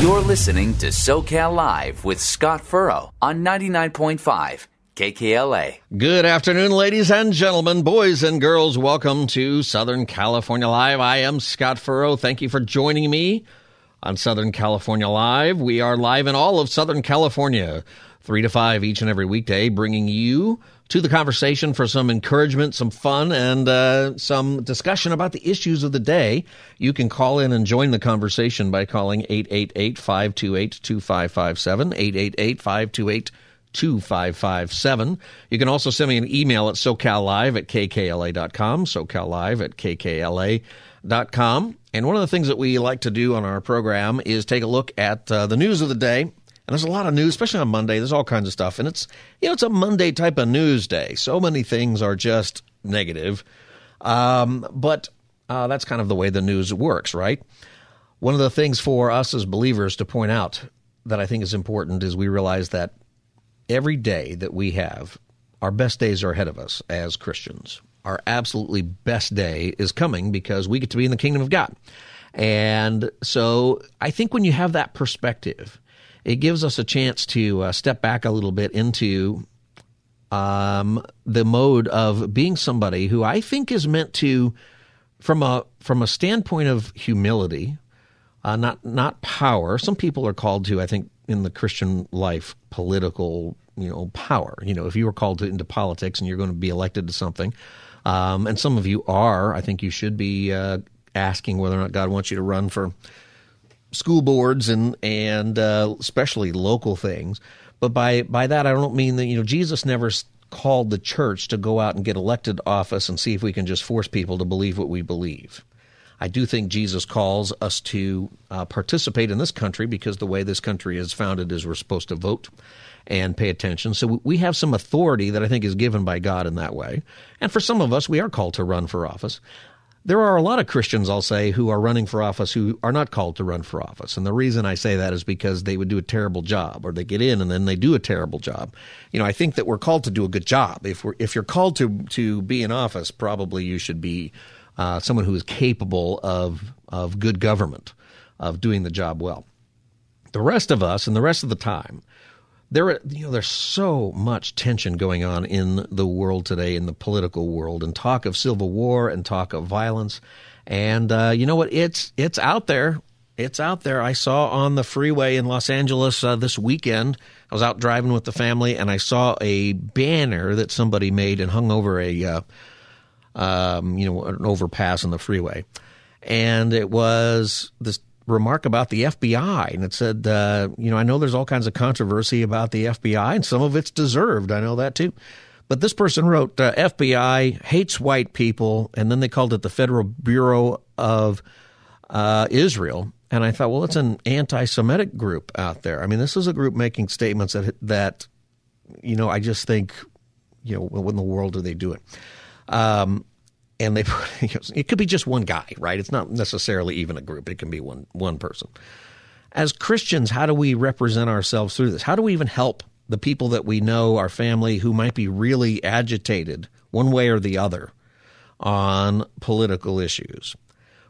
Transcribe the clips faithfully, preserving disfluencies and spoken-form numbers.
You're listening to SoCal Live with Scott Furrow on ninety-nine point five K K L A. Good afternoon, ladies and gentlemen, boys and girls. Welcome to Southern California Live. I am Scott Furrow. Thank you for joining me on Southern California Live. We are live in all of Southern California, three to five each and every weekday, bringing you to the conversation for some encouragement, some fun, and uh, some discussion about the issues of the day. You can call in and join the conversation by calling eight eight eight, five two eight, two five five seven, eight eight eight, five two eight, two five five seven. You can also send me an email at so cal live at k k l a dot com, so cal live at k k l a dot com. And one of the things that we like to do on our program is take a look at uh, the news of the day. And there's a lot of news, especially on Monday. There's all kinds of stuff. And it's, you know, it's a Monday type of news day. So many things are just negative. Um, but uh, that's kind of the way the news works, right? One of the things for us as believers to point out that I think is important is we realize that every day that we have, our best days are ahead of us as Christians. Our absolutely best day is coming because we get to be in the kingdom of God. And so I think when you have that perspective, it gives us a chance to uh, step back a little bit into um, the mode of being somebody who I think is meant to, from a from a standpoint of humility, uh, not not power. Some people are called to, I think, in the Christian life, political, you know, power. You know, if you were called to, into politics and you're going to be elected to something, um, and some of you are, I think you should be uh, asking whether or not God wants you to run for school boards and and uh, especially local things. But by by that, I don't mean that, you know, Jesus never called the church to go out and get elected office and see if we can just force people to believe what we believe. I do think Jesus calls us to uh, participate in this country because the way this country is founded is we're supposed to vote and pay attention. So we have some authority that I think is given by God in that way. And for some of us, we are called to run for office. There are a lot of Christians, I'll say, who are running for office who are not called to run for office. And the reason I say that is because they would do a terrible job, or they get in and then they do a terrible job. You know, I think that we're called to do a good job. If we're if you're called to, to be in office, probably you should be uh, someone who is capable of of good government, of doing the job well. The rest of us, and the rest of the time, there, you know, there's so much tension going on in the world today, in the political world, and talk of civil war and talk of violence. And uh, you know what? It's it's out there. It's out there. I saw on the freeway in Los Angeles uh, this weekend, I was out driving with the family, and I saw a banner that somebody made and hung over a, uh, um, you know, an overpass on the freeway. And it was this remark about the F B I, and it said, uh, you know, I know there's all kinds of controversy about the F B I, and some of it's deserved. I know that too. But this person wrote, uh, F B I hates white people, and then they called it the Federal Bureau of uh, Israel. And I thought, well, it's an anti-Semitic group out there. I mean, this is a group making statements that, that you know, I just think, you know, what in the world do they do it? Um And they, it could be just one guy, right? It's not necessarily even a group. It can be one one person. As Christians, how do we represent ourselves through this? How do we even help the people that we know, our family, who might be really agitated one way or the other on political issues?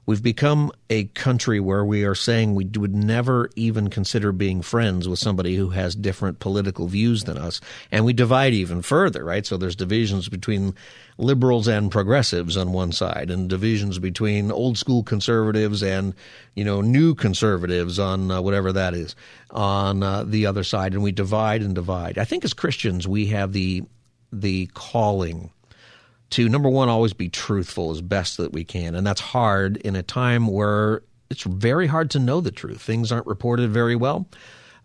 We've become a country where we are saying we would never even consider being friends with somebody who has different political views than us, and we divide even further, right? So there's divisions between liberals and progressives on one side, and divisions between old school conservatives and, you know, new conservatives on uh, whatever that is on uh, the other side, and we divide and divide. I think as Christians we have the the calling to, number one, always be truthful as best that we can. And that's hard in a time where it's very hard to know the truth. Things aren't reported very well.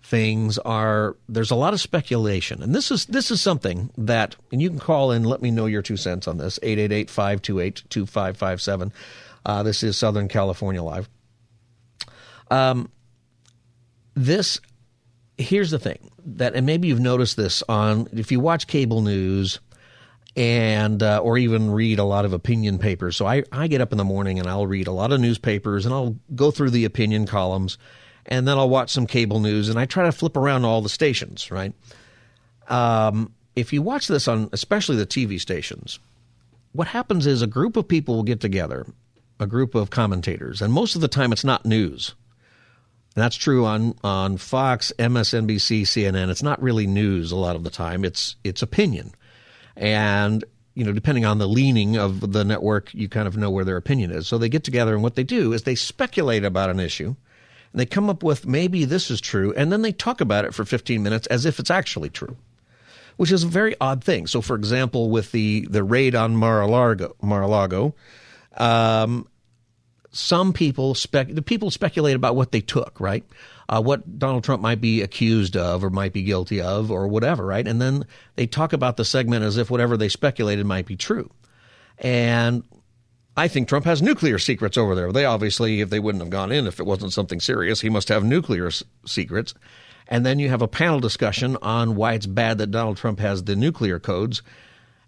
Things are – there's a lot of speculation. And this is this is something that – and you can call in, let me know your two cents on this, eight eight eight, five two eight, two five five seven. Uh, this is Southern California Live. Um, this, here's the thing that, and maybe you've noticed this on, if you watch cable news and, uh, or even read a lot of opinion papers. So I, I get up in the morning and I'll read a lot of newspapers and I'll go through the opinion columns and then I'll watch some cable news and I try to flip around all the stations, right? Um, if you watch this on, especially the T V stations, what happens is a group of people will get together, a group of commentators, and most of the time it's not news. And that's true on, on Fox, M S N B C, C N N. It's not really news a lot of the time. It's it's opinion. And, you know, depending on the leaning of the network, you kind of know where their opinion is. So they get together and what they do is they speculate about an issue and they come up with maybe this is true. And then they talk about it for fifteen minutes as if it's actually true, which is a very odd thing. So, for example, with the, the raid on Mar-a-Lago, Mar-a-Lago um, some people spec the people speculate about what they took, right? Uh, what Donald Trump might be accused of or might be guilty of or whatever, right? And then they talk about the segment as if whatever they speculated might be true. And I think Trump has nuclear secrets over there. They obviously, if they wouldn't have gone in, if it wasn't something serious, he must have nuclear s- secrets. And then you have a panel discussion on why it's bad that Donald Trump has the nuclear codes.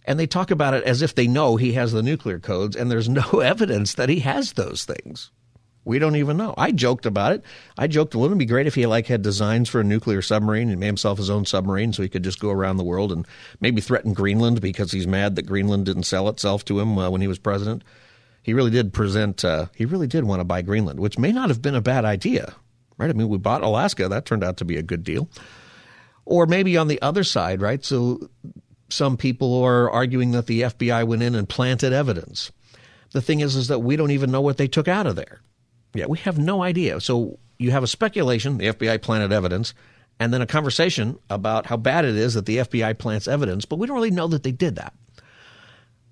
And they talk about it as if they know he has the nuclear codes, and there's no evidence that he has those things. We don't even know. I joked about it. I joked, wouldn't it be great if he like had designs for a nuclear submarine and made himself his own submarine so he could just go around the world and maybe threaten Greenland because he's mad that Greenland didn't sell itself to him uh, when he was president. He really did present uh, – he really did want to buy Greenland, which may not have been a bad idea, right? I mean, we bought Alaska. That turned out to be a good deal. Or maybe on the other side, right? So – some people are arguing that the F B I went in and planted evidence. The thing is, is that we don't even know what they took out of there. Yeah, we have no idea. So you have a speculation, the F B I planted evidence, and then a conversation about how bad it is that the F B I plants evidence, but we don't really know that they did that.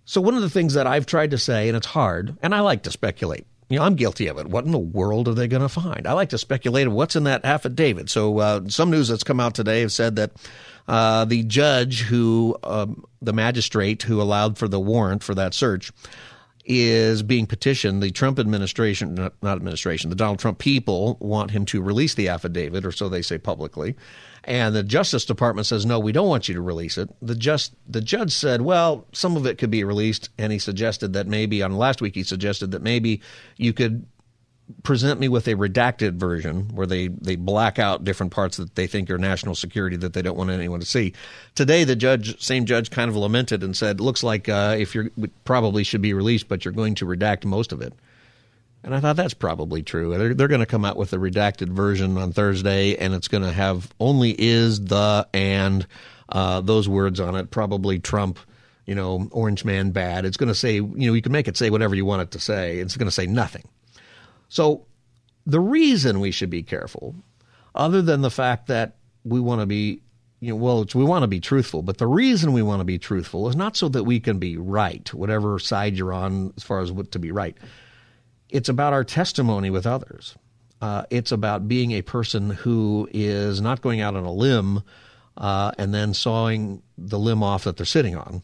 So one of the things that I've tried to say, and it's hard, and I like to speculate. You know, I'm guilty of it. What in the world are they going to find? I like to speculate on what's in that affidavit. So uh, some news that's come out today have said that uh, the judge who um, – the magistrate who allowed for the warrant for that search is being petitioned. The Trump administration – not administration, the Donald Trump people want him to release the affidavit, or so they say publicly. And the Justice Department says, no, we don't want you to release it. The just the judge said, well, some of it could be released. And he suggested that maybe on last week, he suggested that maybe you could present me with a redacted version where they, they black out different parts that they think are national security that they don't want anyone to see. Today, the judge, same judge kind of lamented and said, looks like uh, if you're probably should be released, but you're going to redact most of it. And I thought that's probably true. They're, they're going to come out with a redacted version on Thursday, and it's going to have only is, the, and uh, those words on it, probably Trump, you know, orange man bad. It's going to say, you know, you can make it say whatever you want it to say. It's going to say nothing. So the reason we should be careful, other than the fact that we want to be, you know, well, it's, we want to be truthful, but the reason we want to be truthful is not so that we can be right, whatever side you're on as far as what to be right. It's about our testimony with others. Uh, it's about being a person who is not going out on a limb uh, and then sawing the limb off that they're sitting on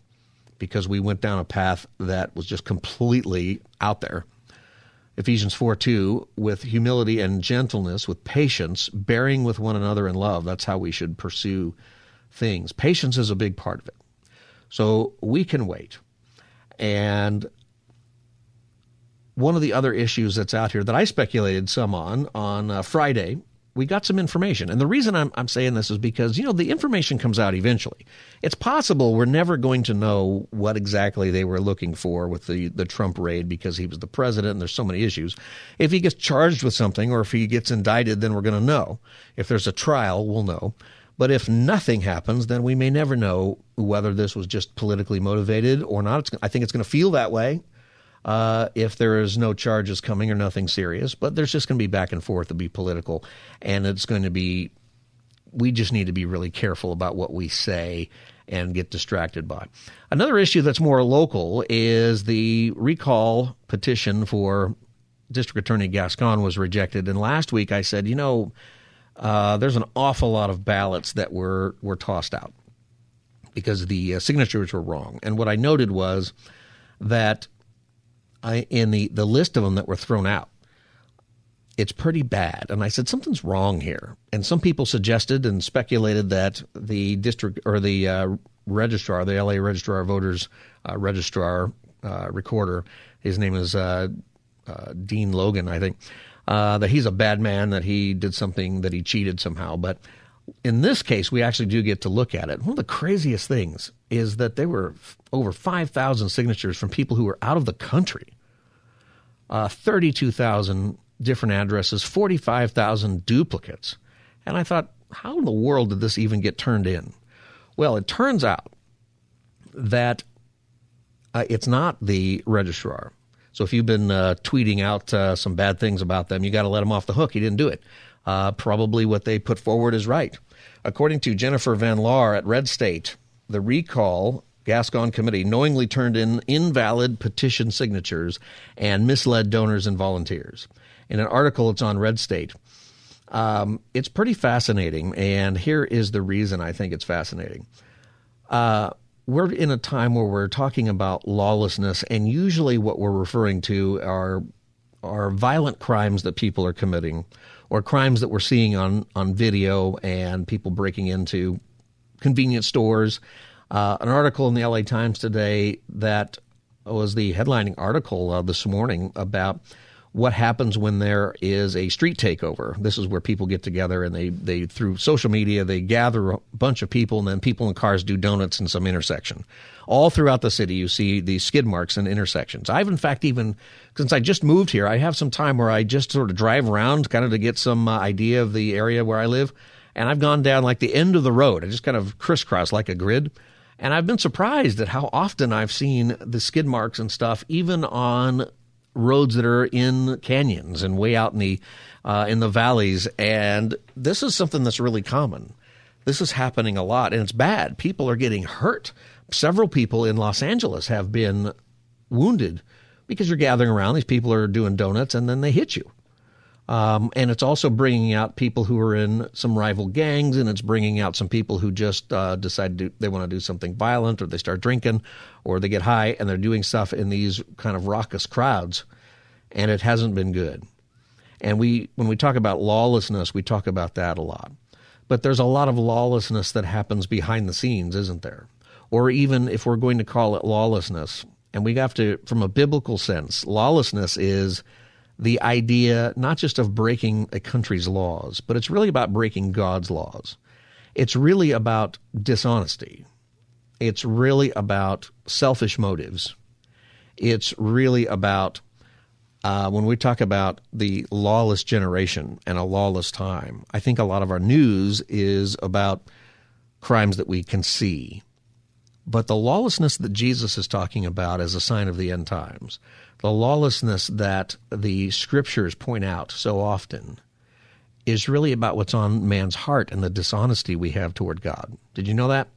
because we went down a path that was just completely out there. Ephesians four two, with humility and gentleness, with patience, bearing with one another in love. That's how we should pursue things. Patience is a big part of it. So we can wait. And one of the other issues that's out here that I speculated some on, on uh, Friday, we got some information. And the reason I'm, I'm saying this is because, you know, the information comes out eventually. It's possible we're never going to know what exactly they were looking for with the, the Trump raid because he was the president and there's so many issues. If he gets charged with something or if he gets indicted, then we're going to know. If there's a trial, we'll know. But if nothing happens, then we may never know whether this was just politically motivated or not. It's, I think it's going to feel that way. Uh, if there is no charges coming or nothing serious, but there's just going to be back and forth. It'll be political, and it's going to be – we just need to be really careful about what we say and get distracted by. Another issue that's more local is the recall petition for District Attorney Gascon was rejected. And last week I said, you know, uh, there's an awful lot of ballots that were, were tossed out because the uh, signatures were wrong. And what I noted was that – I, in the, the list of them that were thrown out, it's pretty bad. And I said, something's wrong here. And some people suggested and speculated that the district or the uh, registrar, the L A registrar, voters uh, registrar, uh, recorder, his name is uh, uh, Dean Logan, I think, uh, that he's a bad man, that he did something, that he cheated somehow. But in this case, we actually do get to look at it. One of the craziest things is that there were f- over five thousand signatures from people who were out of the country, uh, thirty-two thousand different addresses, forty-five thousand duplicates. And I thought, how in the world did this even get turned in? Well, it turns out that uh, it's not the registrar. So if you've been uh, tweeting out uh, some bad things about them, you got to let them off the hook. He didn't do it. Uh, probably what they put forward is right. According to Jennifer Van Laar at Red State, the recall Gascon committee knowingly turned in invalid petition signatures and misled donors and volunteers. In an article, it's on Red State. Um, it's pretty fascinating, and here is the reason I think it's fascinating. Uh, we're in a time where we're talking about lawlessness, and usually what we're referring to are are violent crimes that people are committing, or crimes that we're seeing on, on video and people breaking into convenience stores. Uh, an article in the L A Times today that was the headlining article uh, this morning about what happens when there is a street takeover. This is where people get together and they, they through social media, they gather a bunch of people, and then people in cars do donuts in some intersection. All throughout the city, you see these skid marks in intersections. I've, in fact, even since I just moved here, I have some time where I just sort of drive around kind of to get some uh, idea of the area where I live. And I've gone down like the end of the road. I just kind of crisscross like a grid. And I've been surprised at how often I've seen the skid marks and stuff, even on roads that are in canyons and way out in the uh, in the valleys. And this is something that's really common. This is happening a lot, and it's bad. People are getting hurt. Several people in Los Angeles have been wounded because you're gathering around. These people are doing donuts, and then they hit you. Um, and it's also bringing out people who are in some rival gangs, and it's bringing out some people who just uh, decide to, they want to do something violent, or they start drinking, or they get high, and they're doing stuff in these kind of raucous crowds, and it hasn't been good. And we, when we talk about lawlessness, we talk about that a lot. But there's a lot of lawlessness that happens behind the scenes, isn't there? Or even if we're going to call it lawlessness, and we have to, from a biblical sense, lawlessness is the idea not just of breaking a country's laws, but it's really about breaking God's laws. It's really about dishonesty. It's really about selfish motives. It's really about, uh, when we talk about the lawless generation and a lawless time, I think a lot of our news is about crimes that we can see. But the lawlessness that Jesus is talking about is a sign of the end times, the lawlessness that the scriptures point out so often is really about what's on man's heart and the dishonesty we have toward God. Did you know that?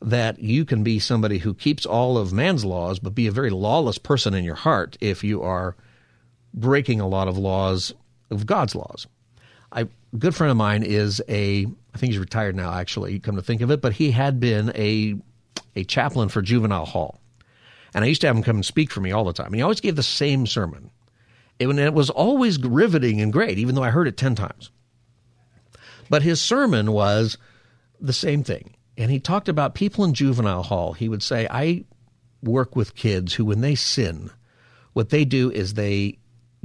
That you can be somebody who keeps all of man's laws, but be a very lawless person in your heart if you are breaking a lot of laws, of God's laws. I, a good friend of mine is a, I think he's retired now, actually, come to think of it, but he had been a a chaplain for juvenile hall. And I used to have him come and speak for me all the time. And he always gave the same sermon. It, and it was always riveting and great, even though I heard it ten times. But his sermon was the same thing. And he talked about people in juvenile hall. He would say, I work with kids who, when they sin, what they do is they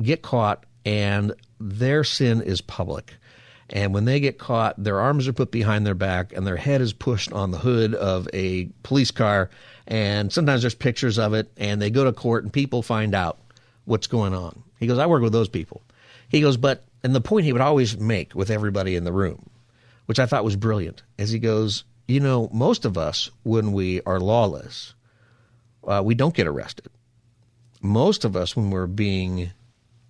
get caught and their sin is public. And when they get caught, their arms are put behind their back and their head is pushed on the hood of a police car. And sometimes there's pictures of it, and they go to court and people find out what's going on. He goes, I work with those people. He goes, but, and the point he would always make with everybody in the room, which I thought was brilliant, is he goes, you know, most of us, when we are lawless, uh, we don't get arrested. Most of us, when we're being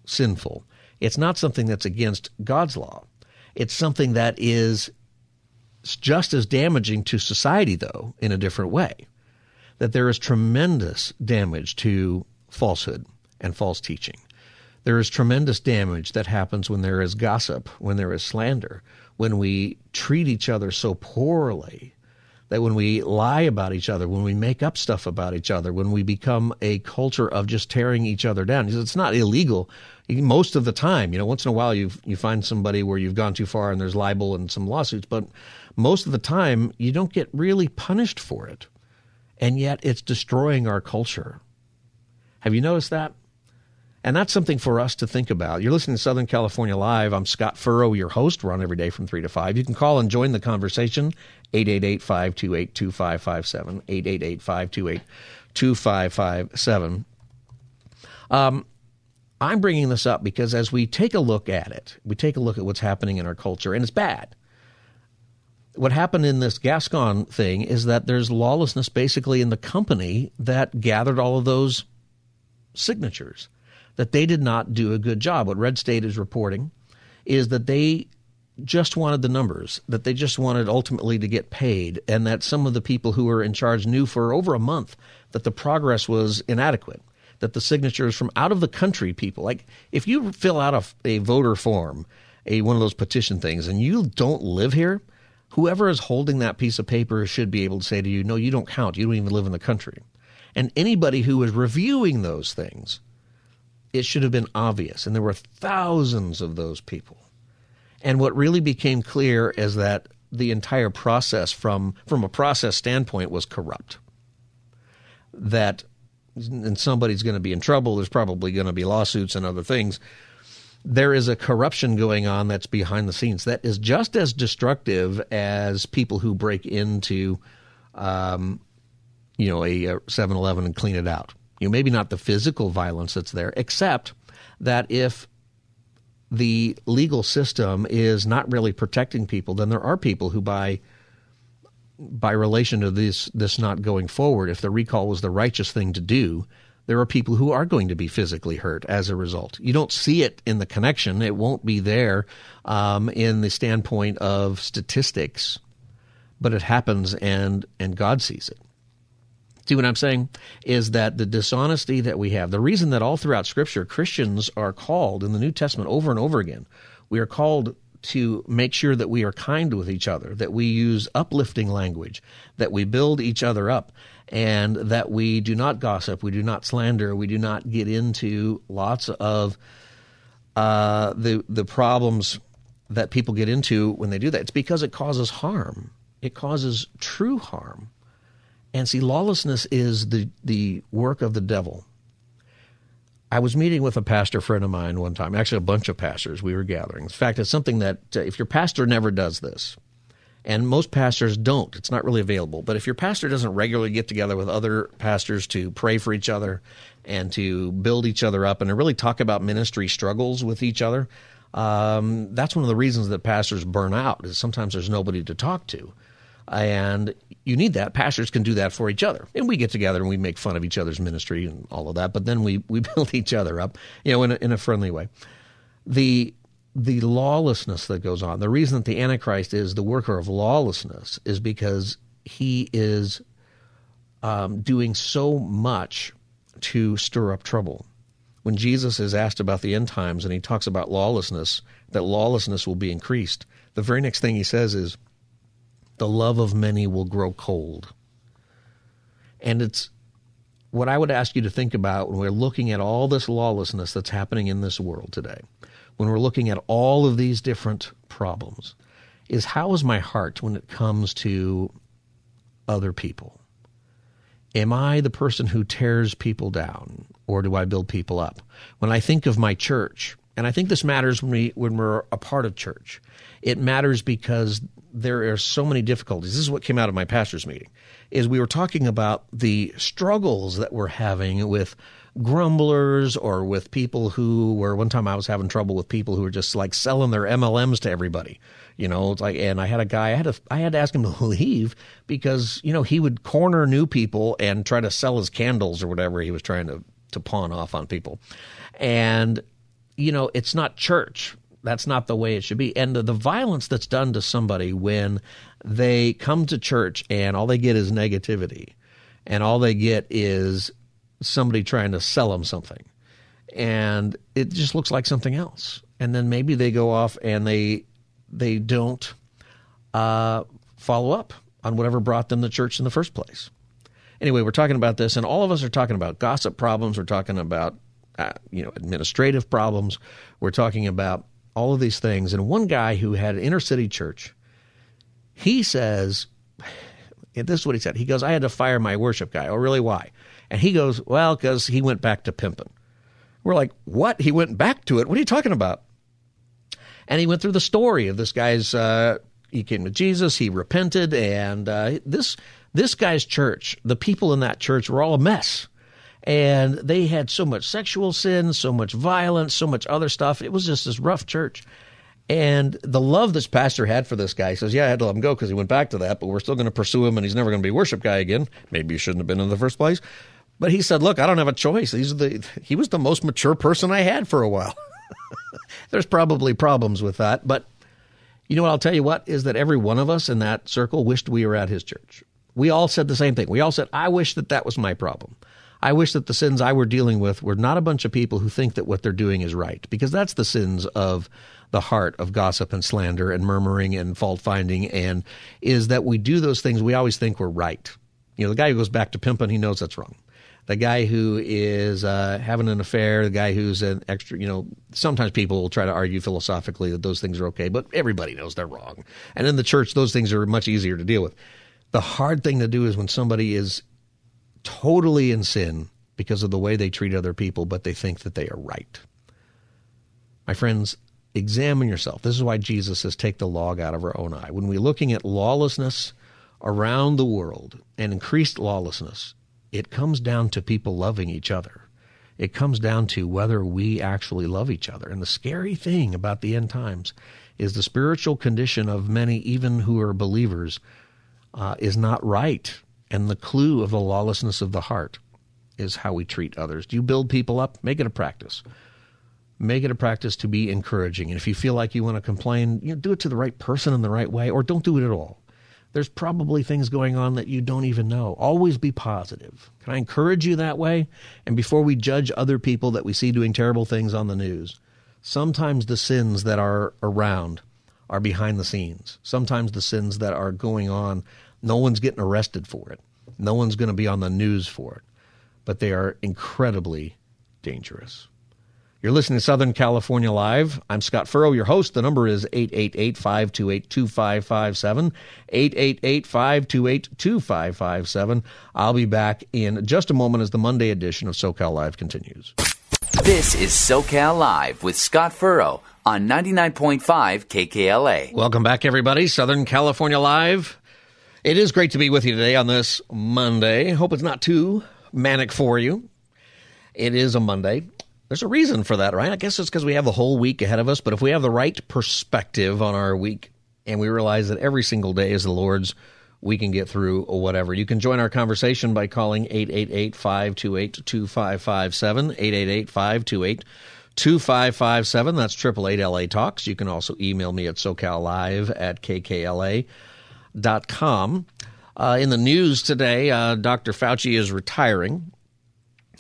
sinful, it's not something that's against God's law. It's something that is just as damaging to society, though, in a different way, that there is tremendous damage to falsehood and false teaching. There is tremendous damage that happens when there is gossip, when there is slander, when we treat each other so poorly that when we lie about each other, when we make up stuff about each other, when we become a culture of just tearing each other down, it's not illegal most of the time. You know, once in a while you you find somebody where you've gone too far and there's libel and some lawsuits, but most of the time you don't get really punished for it. And yet it's destroying our culture. Have you noticed that? And that's something for us to think about. You're listening to Southern California Live. I'm Scott Furrow, your host. We're on every day from three to five. You can call and join the conversation, eight eight eight, five two eight, two five five seven, eight eight eight, five two eight, two five five seven. Um, I'm bringing this up because as we take a look at it, we take a look at what's happening in our culture, and it's bad. What happened in this Gascon thing is that there's lawlessness basically in the company that gathered all of those signatures, that they did not do a good job. What Red State is reporting is that they just wanted the numbers, that they just wanted ultimately to get paid, and that some of the people who were in charge knew for over a month that the progress was inadequate, that the signatures from out of the country people, like if you fill out a, a voter form, a one of those petition things, and you don't live here, whoever is holding that piece of paper should be able to say to you, no, you don't count. You don't even live in the country. And anybody who was reviewing those things, it should have been obvious. And there were thousands of those people. And what really became clear is that the entire process from, from a process standpoint was corrupt. That and somebody's going to be in trouble. There's probably going to be lawsuits and other things. There is a corruption going on that's behind the scenes that is just as destructive as people who break into um, you know, a seven eleven and clean it out. You know, maybe not the physical violence that's there, except that if the legal system is not really protecting people, then there are people who by by relation to this this not going forward, if the recall was the righteous thing to do, there are people who are going to be physically hurt as a result. You don't see it in the connection. It won't be there um, in the standpoint of statistics, but it happens and and God sees it. See what I'm saying is that the dishonesty that we have, the reason that all throughout Scripture Christians are called in the New Testament over and over again, we are called to make sure that we are kind with each other, that we use uplifting language, that we build each other up, and that we do not gossip, we do not slander, we do not get into lots of uh, the the problems that people get into when they do that. It's because it causes harm. It causes true harm. And see, lawlessness is the, the work of the devil. I was meeting with a pastor friend of mine one time, actually a bunch of pastors we were gathering. In fact, it's something that uh, if your pastor never does this, and most pastors don't, it's not really available. But if your pastor doesn't regularly get together with other pastors to pray for each other and to build each other up and to really talk about ministry struggles with each other, um, that's one of the reasons that pastors burn out is sometimes there's nobody to talk to. And you need that. Pastors can do that for each other. And we get together and we make fun of each other's ministry and all of that, but then we, we build each other up, you know, in a, in a friendly way. The the lawlessness that goes on, the reason that the Antichrist is the worker of lawlessness is because he is um, doing so much to stir up trouble. When Jesus is asked about the end times and he talks about lawlessness, that lawlessness will be increased, the very next thing he says is, the love of many will grow cold. And it's what I would ask you to think about when we're looking at all this lawlessness that's happening in this world today, when we're looking at all of these different problems, is how is my heart when it comes to other people? Am I the person who tears people down, or do I build people up? When I think of my church, and I think this matters when, we, when we're a part of church, it matters because there are so many difficulties. This is what came out of my pastor's meeting, is we were talking about the struggles that we're having with grumblers or with people who were, one time I was having trouble with people who were just like selling their M L Ms to everybody, you know, it's like, and I had a guy, I had to, I had to ask him to leave because, you know, he would corner new people and try to sell his candles or whatever he was trying to, to pawn off on people. And, you know, it's not church. That's not the way it should be. And the, the violence that's done to somebody when they come to church and all they get is negativity and all they get is somebody trying to sell them something. And it just looks like something else. And then maybe they go off and they they don't uh, follow up on whatever brought them to church in the first place. Anyway, we're talking about this, and all of us are talking about gossip problems. We're talking about uh, you know, administrative problems. We're talking about all of these things. And one guy who had an inner-city church, he says, and this is what he said. He goes, I had to fire my worship guy. Oh, really? Why? And he goes, well, because he went back to pimping. We're like, what? He went back to it? What are you talking about? And he went through the story of this guy's, uh, he came to Jesus, he repented, and uh, this this guy's church, the people in that church were all a mess. And they had so much sexual sin, so much violence, so much other stuff. It was just this rough church. And the love this pastor had for this guy, he says, yeah, I had to let him go because he went back to that, but we're still going to pursue him, and he's never going to be worship guy again. Maybe you shouldn't have been in the first place. But he said, look, I don't have a choice. These are the, he was the most mature person I had for a while. There's probably problems with that. But you know what I'll tell you what is that every one of us in that circle wished we were at his church. We all said the same thing. We all said, I wish that that was my problem. I wish that the sins I were dealing with were not a bunch of people who think that what they're doing is right, because that's the sins of the heart of gossip and slander and murmuring and fault-finding, and is that we do those things we always think we're right. You know, the guy who goes back to pimping, he knows that's wrong. The guy who is uh, having an affair, the guy who's an extra, you know, sometimes people will try to argue philosophically that those things are okay, but everybody knows they're wrong. And in the church, those things are much easier to deal with. The hard thing to do is when somebody is totally in sin because of the way they treat other people, but they think that they are right. My friends, examine yourself. This is why Jesus says, take the log out of our own eye. When we're looking at lawlessness around the world and increased lawlessness, it comes down to people loving each other. It comes down to whether we actually love each other. And the scary thing about the end times is the spiritual condition of many, even who are believers, uh, is not right. And the clue of the lawlessness of the heart is how we treat others. Do you build people up? Make it a practice. Make it a practice to be encouraging. And if you feel like you want to complain, you know, do it to the right person in the right way, or don't do it at all. There's probably things going on that you don't even know. Always be positive. Can I encourage you that way? And before we judge other people that we see doing terrible things on the news, sometimes the sins that are around are behind the scenes. Sometimes the sins that are going on, no one's getting arrested for it. No one's going to be on the news for it. But they are incredibly dangerous. You're listening to Southern California Live. I'm Scott Furrow, your host. The number is eight eight eight, five two eight, two five five seven, eight eight eight, five two eight, two five five seven. I'll be back in just a moment as the Monday edition of SoCal Live continues. This is SoCal Live with Scott Furrow on ninety-nine point five K K L A. Welcome back, everybody. Southern California Live. It is great to be with you today on this Monday. Hope it's not too manic for you. It is a Monday. There's a reason for that, right? I guess it's because we have the whole week ahead of us. But if we have the right perspective on our week and we realize that every single day is the Lord's, we can get through whatever. You can join our conversation by calling eight eight eight, five two eight, two five five seven, eight eight eight, five two eight, two five five seven. That's triple eight L A Talks. You can also email me at SoCal Live at K K L A dot com. Uh, in the news today, uh, Doctor Fauci is retiring,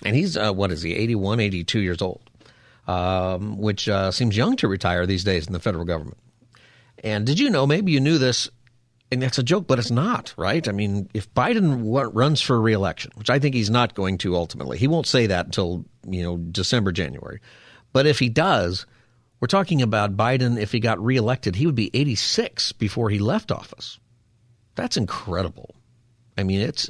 and he's, uh, what is he, eighty-one, eighty-two years old, um, which uh, seems young to retire these days in the federal government. And did you know, maybe you knew this, and that's a joke, but it's not, right? I mean, if Biden w- runs for re-election, which I think he's not going to ultimately, he won't say that until, you know, December, January. But if he does, we're talking about Biden, if he got reelected, he would be eighty-six before he left office. That's incredible. I mean, it's,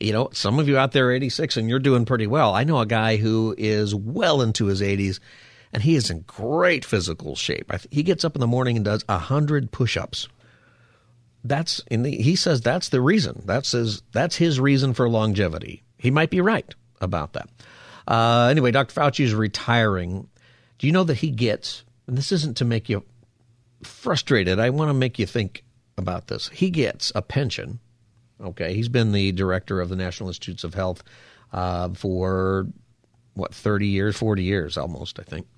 you know, some of you out there are eighty-six and you're doing pretty well. I know a guy who is well into his eighties and he is in great physical shape. I th- he gets up in the morning and does one hundred push-ups. That's in the, he says that's the reason. That's his, that's his reason for longevity. He might be right about that. Uh, anyway, Doctor Fauci is retiring. Do you know that he gets, and this isn't to make you frustrated, I want to make you think about this. He gets a pension. Okay, he's been the director of the National Institutes of Health uh, for, what, thirty years, forty years almost, I think.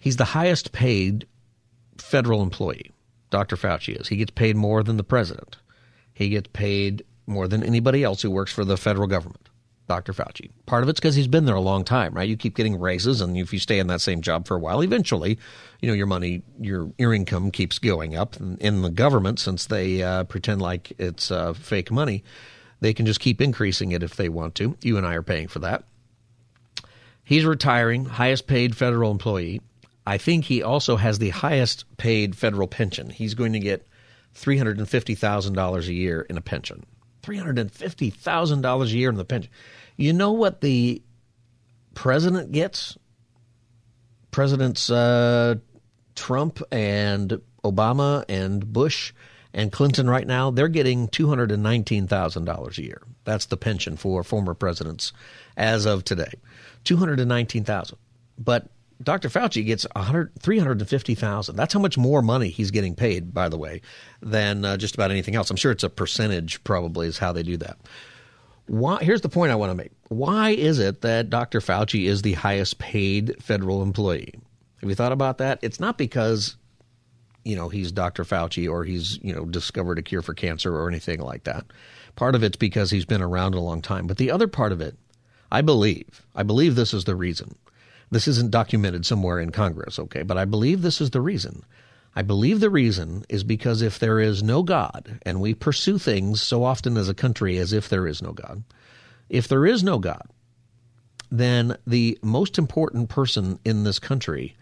He's the highest paid federal employee, Doctor Fauci is. He gets paid more than the president. He gets paid more than anybody else who works for the federal government. Doctor Fauci. Part of it's because he's been there a long time, right? You keep getting raises, and if you stay in that same job for a while, eventually, you know, your money, your your income keeps going up. And in the government, since they uh, pretend like it's uh, fake money, they can just keep increasing it if they want to. You and I are paying for that. He's retiring, highest paid federal employee. I think he also has the highest paid federal pension. He's going to get three hundred fifty thousand dollars a year in a pension. three hundred fifty thousand dollars a year in the pension. You know what the president gets? Presidents uh, Trump and Obama and Bush and Clinton right now, they're getting two hundred nineteen thousand dollars a year. That's the pension for former presidents as of today, two hundred nineteen thousand dollars. But Doctor Fauci gets three hundred fifty thousand dollars. That's how much more money he's getting paid, by the way, than uh, just about anything else. I'm sure it's a percentage probably is how they do that. Why? Here's the point I want to make. Why is it that Doctor Fauci is the highest paid federal employee? Have you thought about that? It's not because, you know, he's Doctor Fauci or he's, you know, discovered a cure for cancer or anything like that. Part of it's because he's been around a long time. But the other part of it, I believe, I believe this is the reason. This isn't documented somewhere in Congress, okay? But I believe this is the reason. I believe the reason is because if there is no God, and we pursue things so often as a country as if there is no God, if there is no God, then the most important person in this country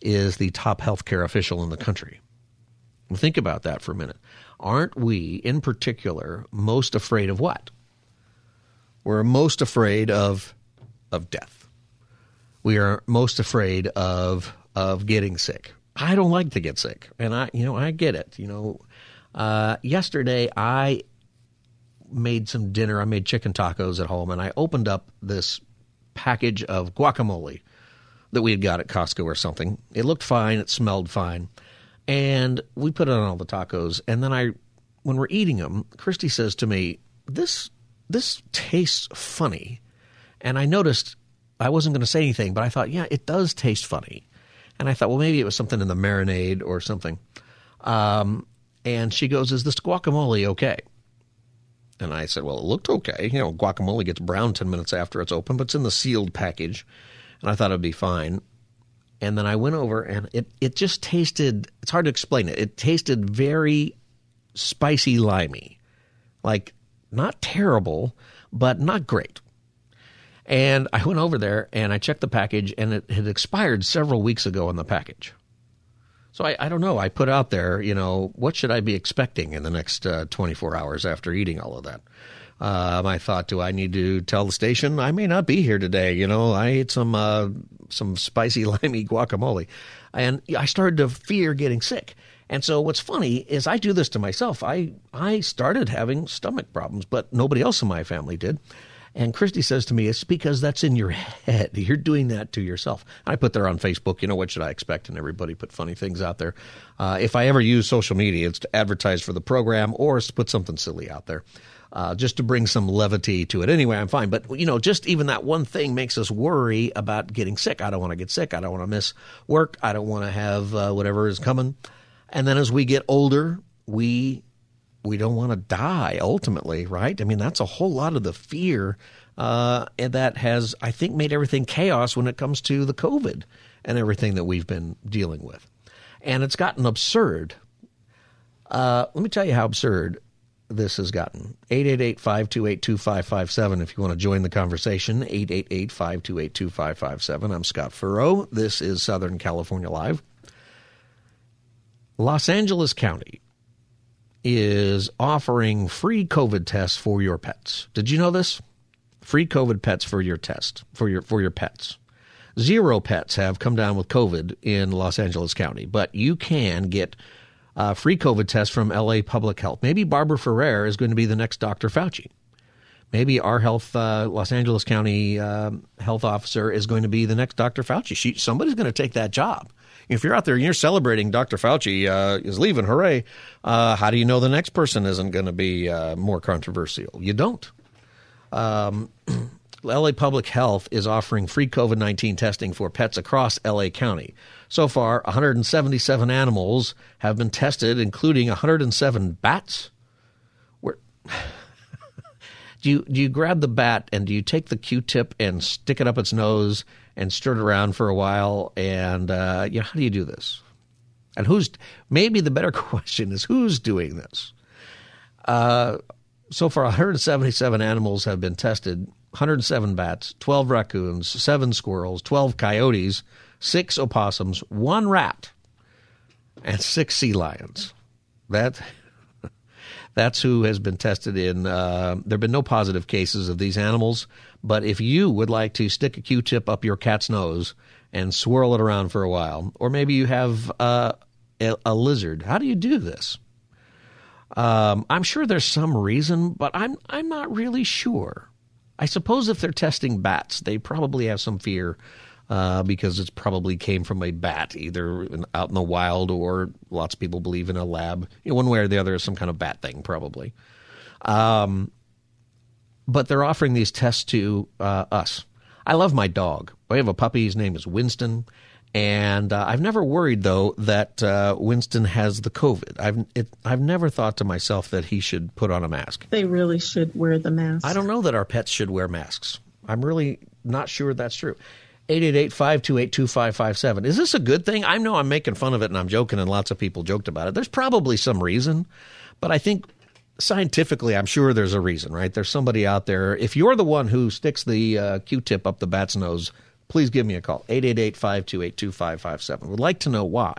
is the top healthcare official in the country. Think about that for a minute. Aren't we, in particular, most afraid of what? We're most afraid of of death. We are most afraid of of getting sick. I don't like to get sick, and I, you know, I get it. You know, uh, yesterday I made some dinner. I made chicken tacos at home, and I opened up this package of guacamole that we had got at Costco or something. It looked fine. It smelled fine, and we put it on all the tacos. And then I, when we're eating them, Christy says to me, "This this tastes funny," and I noticed. I wasn't going to say anything, but I thought, yeah, it does taste funny. And I thought, well, maybe it was something in the marinade or something. Um, and she goes, is this guacamole okay? And I said, well, it looked okay. You know, guacamole gets brown ten minutes after it's open, but it's in the sealed package. And I thought it would be fine. And then I went over and it, it just tasted, it's hard to explain it. It tasted very spicy, limey, like not terrible, but not great. And I went over there and I checked the package and it had expired several weeks ago in the package. So I, I don't know. I put out there, you know, what should I be expecting in the next uh, twenty-four hours after eating all of that? Um, I thought, do I need to tell the station I may not be here today? You know, I ate some uh, some spicy, limey guacamole and I started to fear getting sick. And so what's funny is I do this to myself. I, I started having stomach problems, but nobody else in my family did. And Christy says to me, it's because that's in your head. You're doing that to yourself. I put there on Facebook, you know, what should I expect? And everybody put funny things out there. Uh, if I ever use social media, it's to advertise for the program or to put something silly out there uh, just to bring some levity to it. Anyway, I'm fine. But, you know, just even that one thing makes us worry about getting sick. I don't want to get sick. I don't want to miss work. I don't want to have uh, whatever is coming. And then as we get older, we We don't want to die ultimately, right? I mean, that's a whole lot of the fear uh, that has, I think, made everything chaos when it comes to the COVID and everything that we've been dealing with. And it's gotten absurd. Uh, let me tell you how absurd this has gotten. eight eight eight, five two eight, two five five seven if you want to join the conversation. eight eight eight, five two eight, two five five seven. I'm Scott Furrow. This is Southern California Live. Los Angeles County is offering free COVID tests for your pets. Did you know this? Free COVID pets for your test, for your for your pets. Zero pets have come down with COVID in Los Angeles County, but you can get uh, free COVID tests from L A Public Health. Maybe Barbara Ferrer is going to be the next Doctor Fauci. Maybe our health, uh, Los Angeles County um, health officer is going to be the next Doctor Fauci. She, somebody's going to take that job. If you're out there and you're celebrating Doctor Fauci uh, is leaving, hooray, uh, how do you know the next person isn't going to be uh, more controversial? You don't. Um, L A Public Health is offering free COVID nineteen testing for pets across L A County. So far, one hundred seventy-seven animals have been tested, including one hundred seven bats. We're do you do you grab the bat and do you take the Q-tip and stick it up its nose and stir it around for a while? And uh, you know, how do you do this? And who's maybe the better question is who's doing this? Uh, so far, one hundred seventy-seven animals have been tested: one hundred seven bats, twelve raccoons, seven squirrels, twelve coyotes, six opossums, one rat, and six sea lions. That that's who has been tested in. Uh, there have been no positive cases of these animals. But if you would like to stick a Q-tip up your cat's nose and swirl it around for a while, or maybe you have uh, a, a lizard, how do you do this? Um, I'm sure there's some reason, but I'm I'm not really sure. I suppose if they're testing bats, they probably have some fear uh, because it's probably came from a bat, either in, out in the wild or lots of people believe in a lab. You know, one way or the other is some kind of bat thing probably. Um, but they're offering these tests to uh, us. I love my dog. I have a puppy. His name is Winston. And uh, I've never worried, though, that uh, Winston has the COVID. I've it, I've never thought to myself that he should put on a mask. They really should wear the mask. I don't know that our pets should wear masks. I'm really not sure that's true. eight eight eight, five two eight, two five five seven. Is this a good thing? I know I'm making fun of it and I'm joking and lots of people joked about it. There's probably some reason, but I think scientifically, I'm sure there's a reason, right? There's somebody out there. If you're the one who sticks the uh, Q-tip up the bat's nose, please give me a call, eight eight eight, five two eight, two five five seven. We'd like to know why.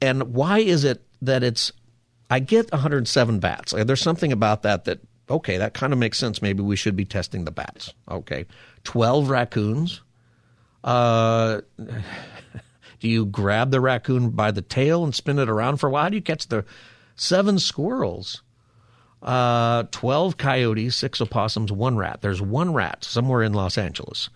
And why is it that it's – I get one hundred seven bats. There's something about that that, okay, that kind of makes sense. Maybe we should be testing the bats. Okay. twelve raccoons. Uh, do you grab the raccoon by the tail and spin it around for a while? How do you catch the seven squirrels? Uh, twelve coyotes, six opossums, one rat. There's one rat somewhere in Los Angeles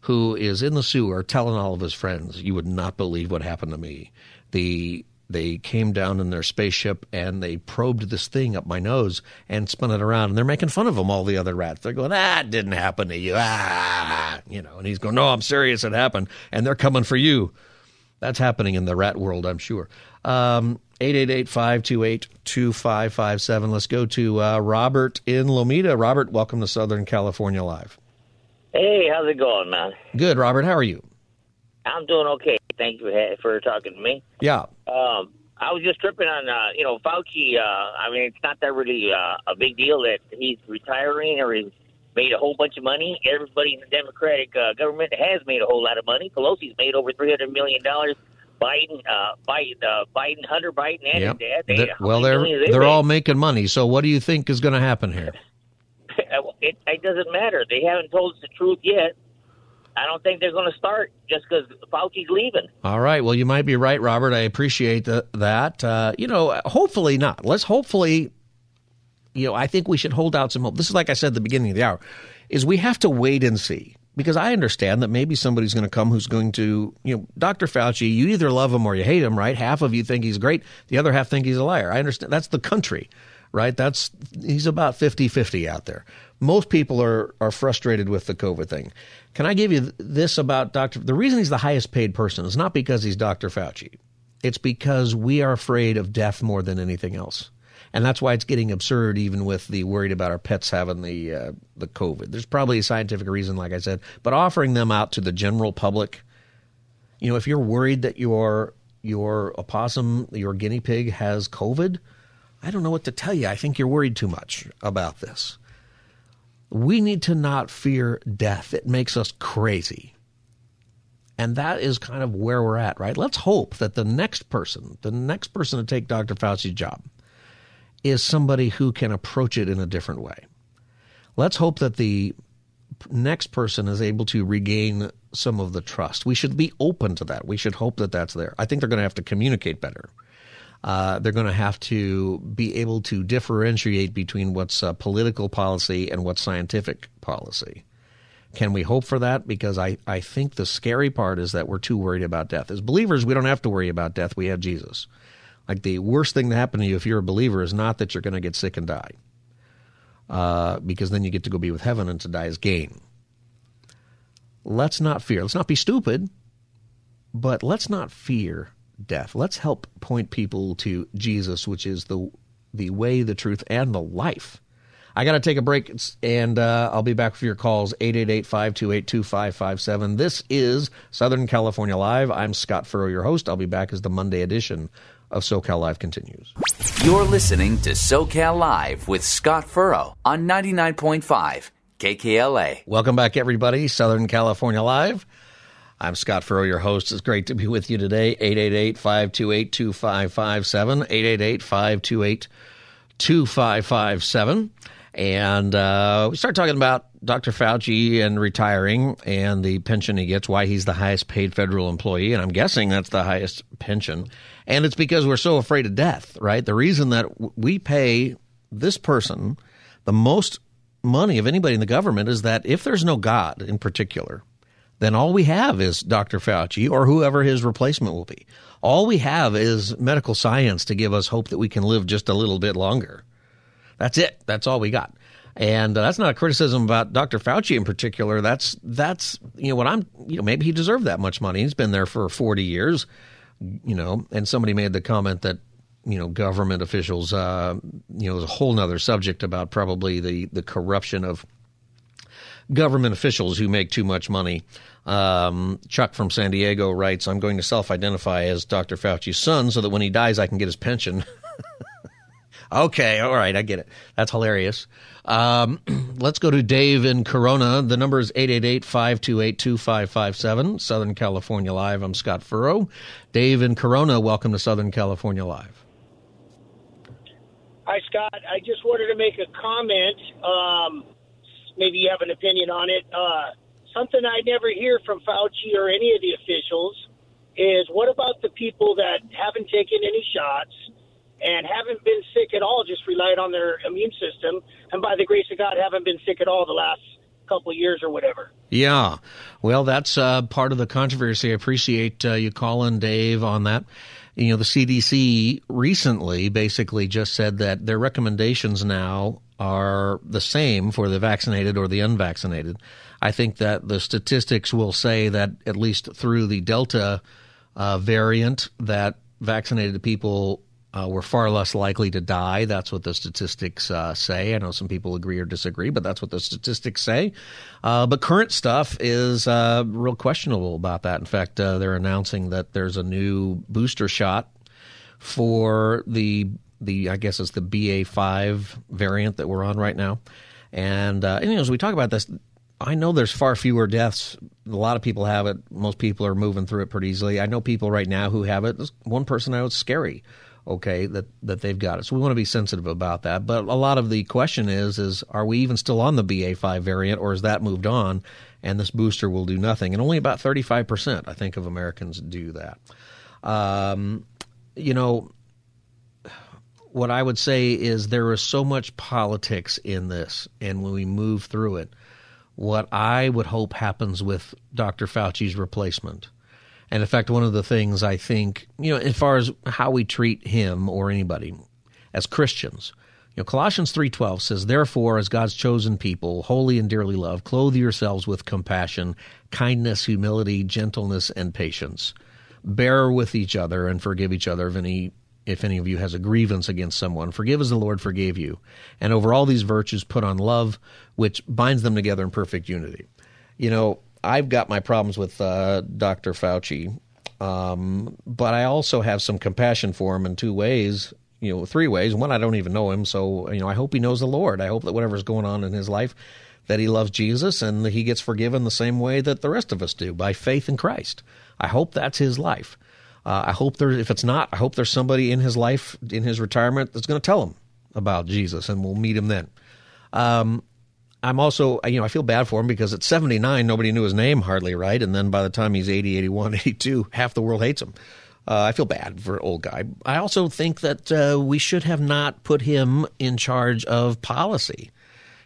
who is in the sewer telling all of his friends, you would not believe what happened to me. The they came down in their spaceship and they probed this thing up my nose and spun it around. And they're making fun of him, all the other rats. They're going, ah, it didn't happen to you. Ah, you know, and he's going, no, I'm serious. It happened. And they're coming for you. That's happening in the rat world, I'm sure. Um, eight eight eight, five two eight, two five five seven. Let's go to uh, Robert in Lomita. Robert, welcome to Southern California Live. Hey, how's it going, man? Good, Robert. How are you? I'm doing okay. Thank you for talking to me. Yeah. Um, I was just tripping on, uh, you know, Fauci. Uh, I mean, it's not that really uh, a big deal that he's retiring or he's made a whole bunch of money. Everybody in the Democratic uh, government has made a whole lot of money. Pelosi's made over three hundred million dollars. Biden, uh, Biden, uh, Biden, Hunter Biden, and yep. his dad. They, the, well, they're, they they're all making money. So what do you think is going to happen here? It, it doesn't matter. They haven't told us the truth yet. I don't think they're going to start just because Fauci's leaving. All right. Well, you might be right, Robert. I appreciate the, that. Uh, you know, hopefully not. Let's hopefully, you know, I think we should hold out some hope. This is like I said at the beginning of the hour, is we have to wait and see. Because I understand that maybe somebody's going to come who's going to, you know, Doctor Fauci, you either love him or you hate him, right? Half of you think he's great. The other half think he's a liar. I understand. That's the country. Right? That's he's about fifty-fifty out there. Most people are, are frustrated with the COVID thing. Can I give you this about Doctor The reason he's the highest paid person is not because he's Doctor Fauci. It's because we are afraid of death more than anything else. And that's why it's getting absurd even with the worried about our pets having the uh, the COVID. There's probably a scientific reason, like I said, but offering them out to the general public, you know, if you're worried that your your opossum, your guinea pig has COVID, I don't know what to tell you. I think you're worried too much about this. We need to not fear death. It makes us crazy. And that is kind of where we're at, right? Let's hope that the next person, the next person to take Doctor Fauci's job is somebody who can approach it in a different way. Let's hope that the next person is able to regain some of the trust. We should be open to that. We should hope that that's there. I think they're going to have to communicate better. Uh, they're going to have to be able to differentiate between what's uh, political policy and what's scientific policy. Can we hope for that? Because I, I think the scary part is that we're too worried about death. As believers, we don't have to worry about death. We have Jesus. Like the worst thing to happen to you if you're a believer is not that you're going to get sick and die. Uh, because then you get to go be with heaven and to die is gain. Let's not fear. Let's not be stupid, but let's not fear death. Let's help point people to Jesus, which is the the way, the truth, and the life. I got to take a break, and uh, I'll be back for your calls, eight eight eight, five two eight, two five five seven. This is Southern California Live. I'm Scott Furrow, your host. I'll be back as the Monday edition of SoCal Live continues. You're listening to SoCal Live with Scott Furrow on ninety-nine point five K K L A. Welcome back, everybody. Southern California Live. I'm Scott Furrow, your host. It's great to be with you today. eight eight eight, five two eight, two five five seven, eight eight eight, five two eight, two five five seven. And uh, we start talking about Doctor Fauci and retiring and the pension he gets, why he's the highest paid federal employee. And I'm guessing that's the highest pension. And it's because we're so afraid of death, right? The reason that we pay this person the most money of anybody in the government is that if there's no God in particular, then all we have is Doctor Fauci or whoever his replacement will be. All we have is medical science to give us hope that we can live just a little bit longer. That's it. That's all we got. And uh, that's not a criticism about Doctor Fauci in particular. That's, that's you know, what I'm, you know, maybe he deserved that much money. He's been there for forty years, you know, and somebody made the comment that, you know, government officials, uh, you know, there's a whole nother subject about probably the, the corruption of government officials who make too much money. Um, Chuck from San Diego writes, I'm going to self-identify as Doctor Fauci's son so that when he dies, I can get his pension. Okay. All right. I get it. That's hilarious. Um, let's go to Dave in Corona. The number is eight eight eight, five two eight, two five five seven. Southern California Live. I'm Scott Furrow. Dave in Corona, welcome to Southern California Live. Hi, Scott. I just wanted to make a comment. Um, maybe you have an opinion on it. Uh, something I never hear from Fauci or any of the officials is what about the people that haven't taken any shots and haven't been sick at all, just relied on their immune system, and by the grace of God haven't been sick at all the last couple of years or whatever. Yeah. Well, that's uh, part of the controversy. I appreciate uh, you calling, Dave, on that. You know, the C D C recently basically just said that their recommendations now are the same for the vaccinated or the unvaccinated. I think that the statistics will say that at least through the Delta uh, variant that vaccinated people Uh, we're far less likely to die. That's what the statistics uh, say. I know some people agree or disagree, but that's what the statistics say. Uh, but current stuff is uh, real questionable about that. In fact, uh, they're announcing that there's a new booster shot for the, the I guess it's the B A five variant that we're on right now. And, uh, and you know, as we talk about this, I know there's far fewer deaths. A lot of people have it. Most people are moving through it pretty easily. I know people right now who have it. There's one person I know, it's scary. Okay, that, that they've got it. So we want to be sensitive about that. But a lot of the question is, is are we even still on the B A five variant, or has that moved on and this booster will do nothing? And only about thirty-five percent, I think, of Americans do that. Um, you know, what I would say is there is so much politics in this, and when we move through it, what I would hope happens with Doctor Fauci's replacement. And in fact, one of the things I think, you know, as far as how we treat him or anybody as Christians, you know, Colossians three twelve says, therefore, as God's chosen people, holy and dearly loved, clothe yourselves with compassion, kindness, humility, gentleness, and patience. Bear with each other and forgive each other if any, if any of you has a grievance against someone. Forgive as the Lord forgave you. And over all these virtues, put on love, which binds them together in perfect unity. You know, I've got my problems with uh, Doctor Fauci, um, but I also have some compassion for him in two ways, you know, three ways. One, I don't even know him, so you know, I hope he knows the Lord. I hope that whatever's going on in his life, that he loves Jesus and that he gets forgiven the same way that the rest of us do, by faith in Christ. I hope that's his life. Uh, I hope there, if it's not, I hope there's somebody in his life, in his retirement, that's going to tell him about Jesus, and we'll meet him then. Um I'm also, you know, I feel bad for him because at seventy-nine, nobody knew his name hardly, right? And then by the time he's eighty, eighty-one, eighty-two, half the world hates him. Uh, I feel bad for an old guy. I also think that uh, we should have not put him in charge of policy.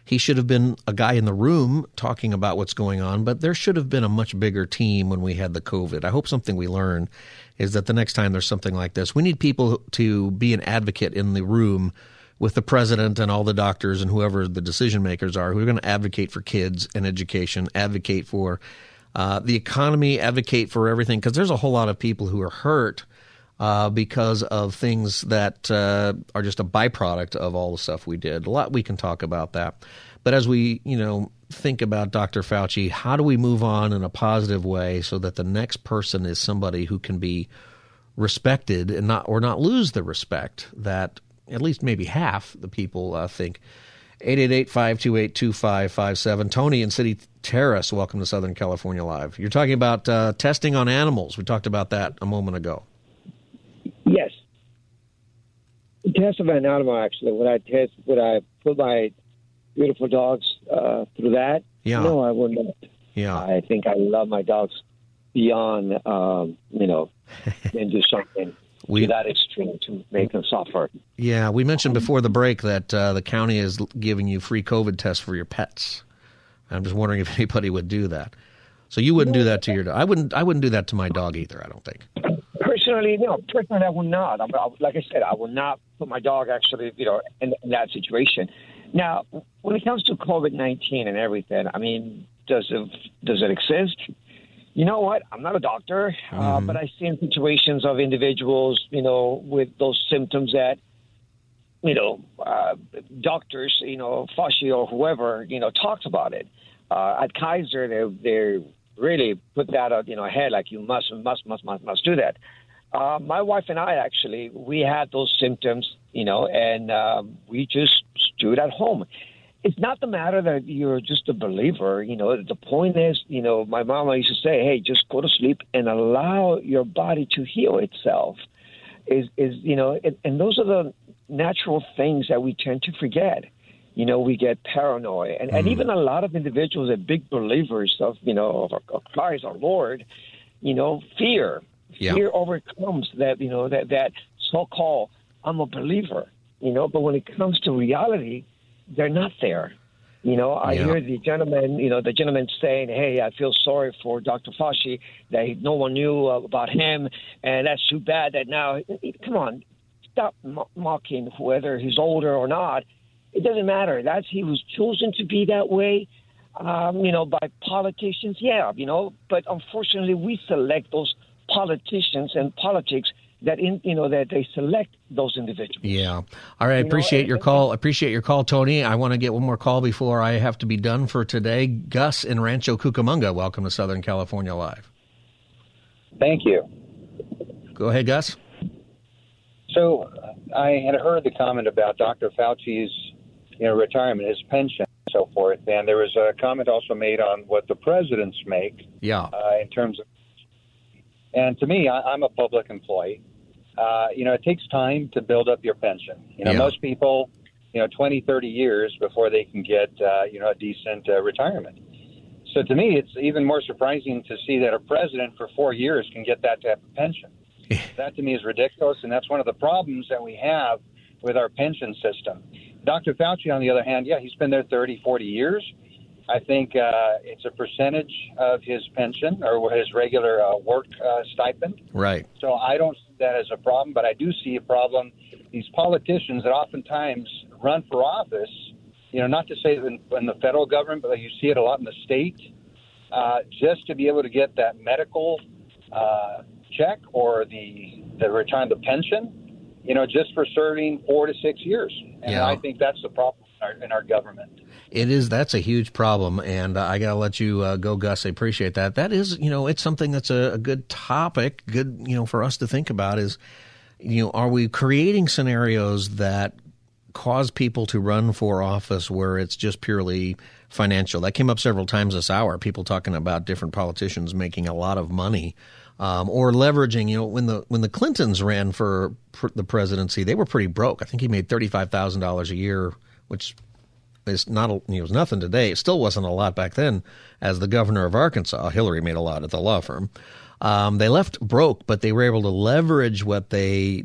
He should have been a guy in the room talking about what's going on, but there should have been a much bigger team when we had the COVID. I hope something we learn is that the next time there's something like this, we need people to be an advocate in the room with the president and all the doctors and whoever the decision makers are, who are going to advocate for kids and education, advocate for uh, the economy, advocate for everything, because there's a whole lot of people who are hurt uh, because of things that uh, are just a byproduct of all the stuff we did. A lot we can talk about that. But as we, you know, think about Doctor Fauci, how do we move on in a positive way so that the next person is somebody who can be respected and not or not lose the respect that at least maybe half the people uh, think. eight eight eight, five two eight, two five five seven. Tony in City Terrace, welcome to Southern California Live. You're talking about uh, testing on animals. We talked about that a moment ago. Yes. The test of an animal, actually. Would I test? Would I put my beautiful dogs uh, through that? Yeah. No, I would not. Yeah. I think I love my dogs beyond, um, you know, and do something. We, to that extreme to make them suffer. Yeah, we mentioned before the break that uh, the county is giving you free COVID tests for your pets. I'm just wondering if anybody would do that. So you wouldn't do that to your dog. I wouldn't. I wouldn't do that to my dog either. I don't think. Personally, no. Personally, I would not. I, I, like I said, I would not put my dog actually, you know, in, in that situation. Now, when it comes to COVID nineteen and everything, I mean, does it does it exist? You know what? I'm not a doctor, mm-hmm. uh, but I've seen situations of individuals, you know, with those symptoms that, you know, uh, doctors, you know, Fauci or whoever, you know, talks about it. Uh, at Kaiser, they they really put that out, you know, ahead, like you must, must, must, must, must do that. Uh, my wife and I, actually, we had those symptoms, you know, and uh, we just stood at home. It's not the matter that you're just a believer. You know, the point is, you know, my mama used to say, hey, just go to sleep and allow your body to heal itself. Is, is you know, it, and those are the natural things that we tend to forget. You know, we get paranoid. And, mm-hmm. and even a lot of individuals are big believers of, you know, of, of Christ, our Lord, you know, fear. Yeah. Fear overcomes that, you know, that, that so-called I'm a believer, you know. But when it comes to reality, they're not there. You know, I yeah. hear the gentleman, you know, the gentleman saying, hey, I feel sorry for Doctor Fauci that he, no one knew about him. And that's too bad that now, come on, stop m- mocking whether he's older or not. It doesn't matter. That's he was chosen to be that way, um, you know, by politicians. Yeah, you know, but unfortunately, we select those politicians and politics that in you know that they select those individuals. Yeah. All right, I appreciate your call. I appreciate your call, Tony. I want to get one more call before I have to be done for today. Gus in Rancho Cucamonga, welcome to Southern California Live. Thank you. Go ahead, Gus. So, I had heard the comment about Doctor Fauci's, you know, retirement, his pension and so forth, and there was a comment also made on what the presidents make. Yeah. Uh, in terms of And to me, I, I'm a public employee. Uh, you know, it takes time to build up your pension. You know, yeah. most people, you know, twenty, thirty years before they can get, uh, you know, a decent uh, retirement. So to me, it's even more surprising to see that a president for four years can get that type of pension. That to me is ridiculous, and that's one of the problems that we have with our pension system. Doctor Fauci, on the other hand, yeah, he's been there thirty, forty years. I think uh, it's a percentage of his pension or his regular uh, work uh, stipend. Right. So I don't see that as a problem, but I do see a problem. These politicians that oftentimes run for office, you know, not to say in, in the federal government, but you see it a lot in the state, uh, just to be able to get that medical uh, check or the the return, the pension, you know, just for serving four to six years. And yeah. I think that's the problem in our, in our government. It is. That's a huge problem, and uh, I got to let you uh, go, Gus. I appreciate that. That is, you know, it's something that's a, a good topic, good, you know, for us to think about is, you know, are we creating scenarios that cause people to run for office where it's just purely financial? That came up several times this hour, people talking about different politicians making a lot of money um, or leveraging, you know, when the when the Clintons ran for pr- the presidency, they were pretty broke. I think he made thirty-five thousand dollars a year, which It's not, you know, it was nothing today. It still wasn't a lot back then. As the governor of Arkansas, Hillary made a lot at the law firm. Um, they left broke, but they were able to leverage what they,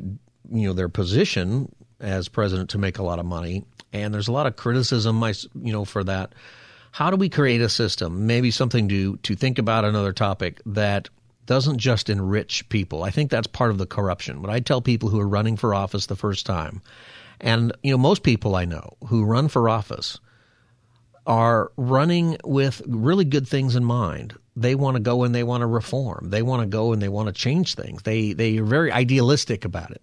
you know, their position as president to make a lot of money. And there's a lot of criticism, you know, for that. How do we create a system? Maybe something to to think about another topic that doesn't just enrich people. I think that's part of the corruption. What I tell people who are running for office the first time. And, you know, most people I know who run for office are running with really good things in mind. They want to go and they want to reform. They want to go and they want to change things. They they are very idealistic about it.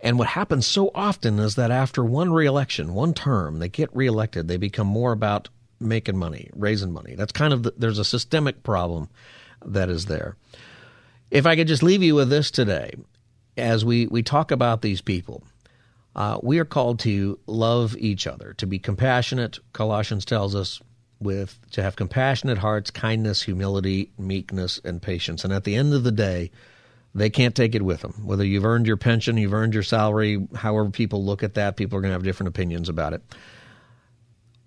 And what happens so often is that after one reelection, one term, they get reelected. They become more about making money, raising money. That's kind of the, there's a systemic problem that is there. If I could just leave you with this today, as we, we talk about these people, uh, we are called to love each other, to be compassionate. Colossians tells us with to have compassionate hearts, kindness, humility, meekness, and patience. And at the end of the day, they can't take it with them. Whether you've earned your pension, you've earned your salary, however people look at that, people are going to have different opinions about it.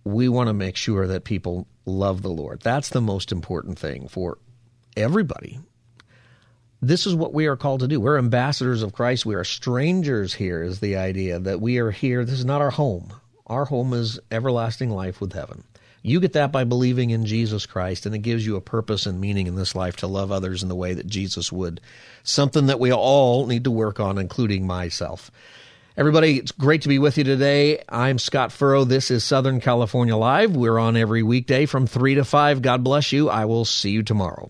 We want to make sure that people love the Lord. That's the most important thing for everybody. This is what we are called to do. We're ambassadors of Christ. We are strangers here is the idea that we are here. This is not our home. Our home is everlasting life with heaven. You get that by believing in Jesus Christ, and it gives you a purpose and meaning in this life to love others in the way that Jesus would, something that we all need to work on, including myself. Everybody, it's great to be with you today. I'm Scott Furrow. This is Southern California Live. We're on every weekday from three to five. God bless you. I will see you tomorrow.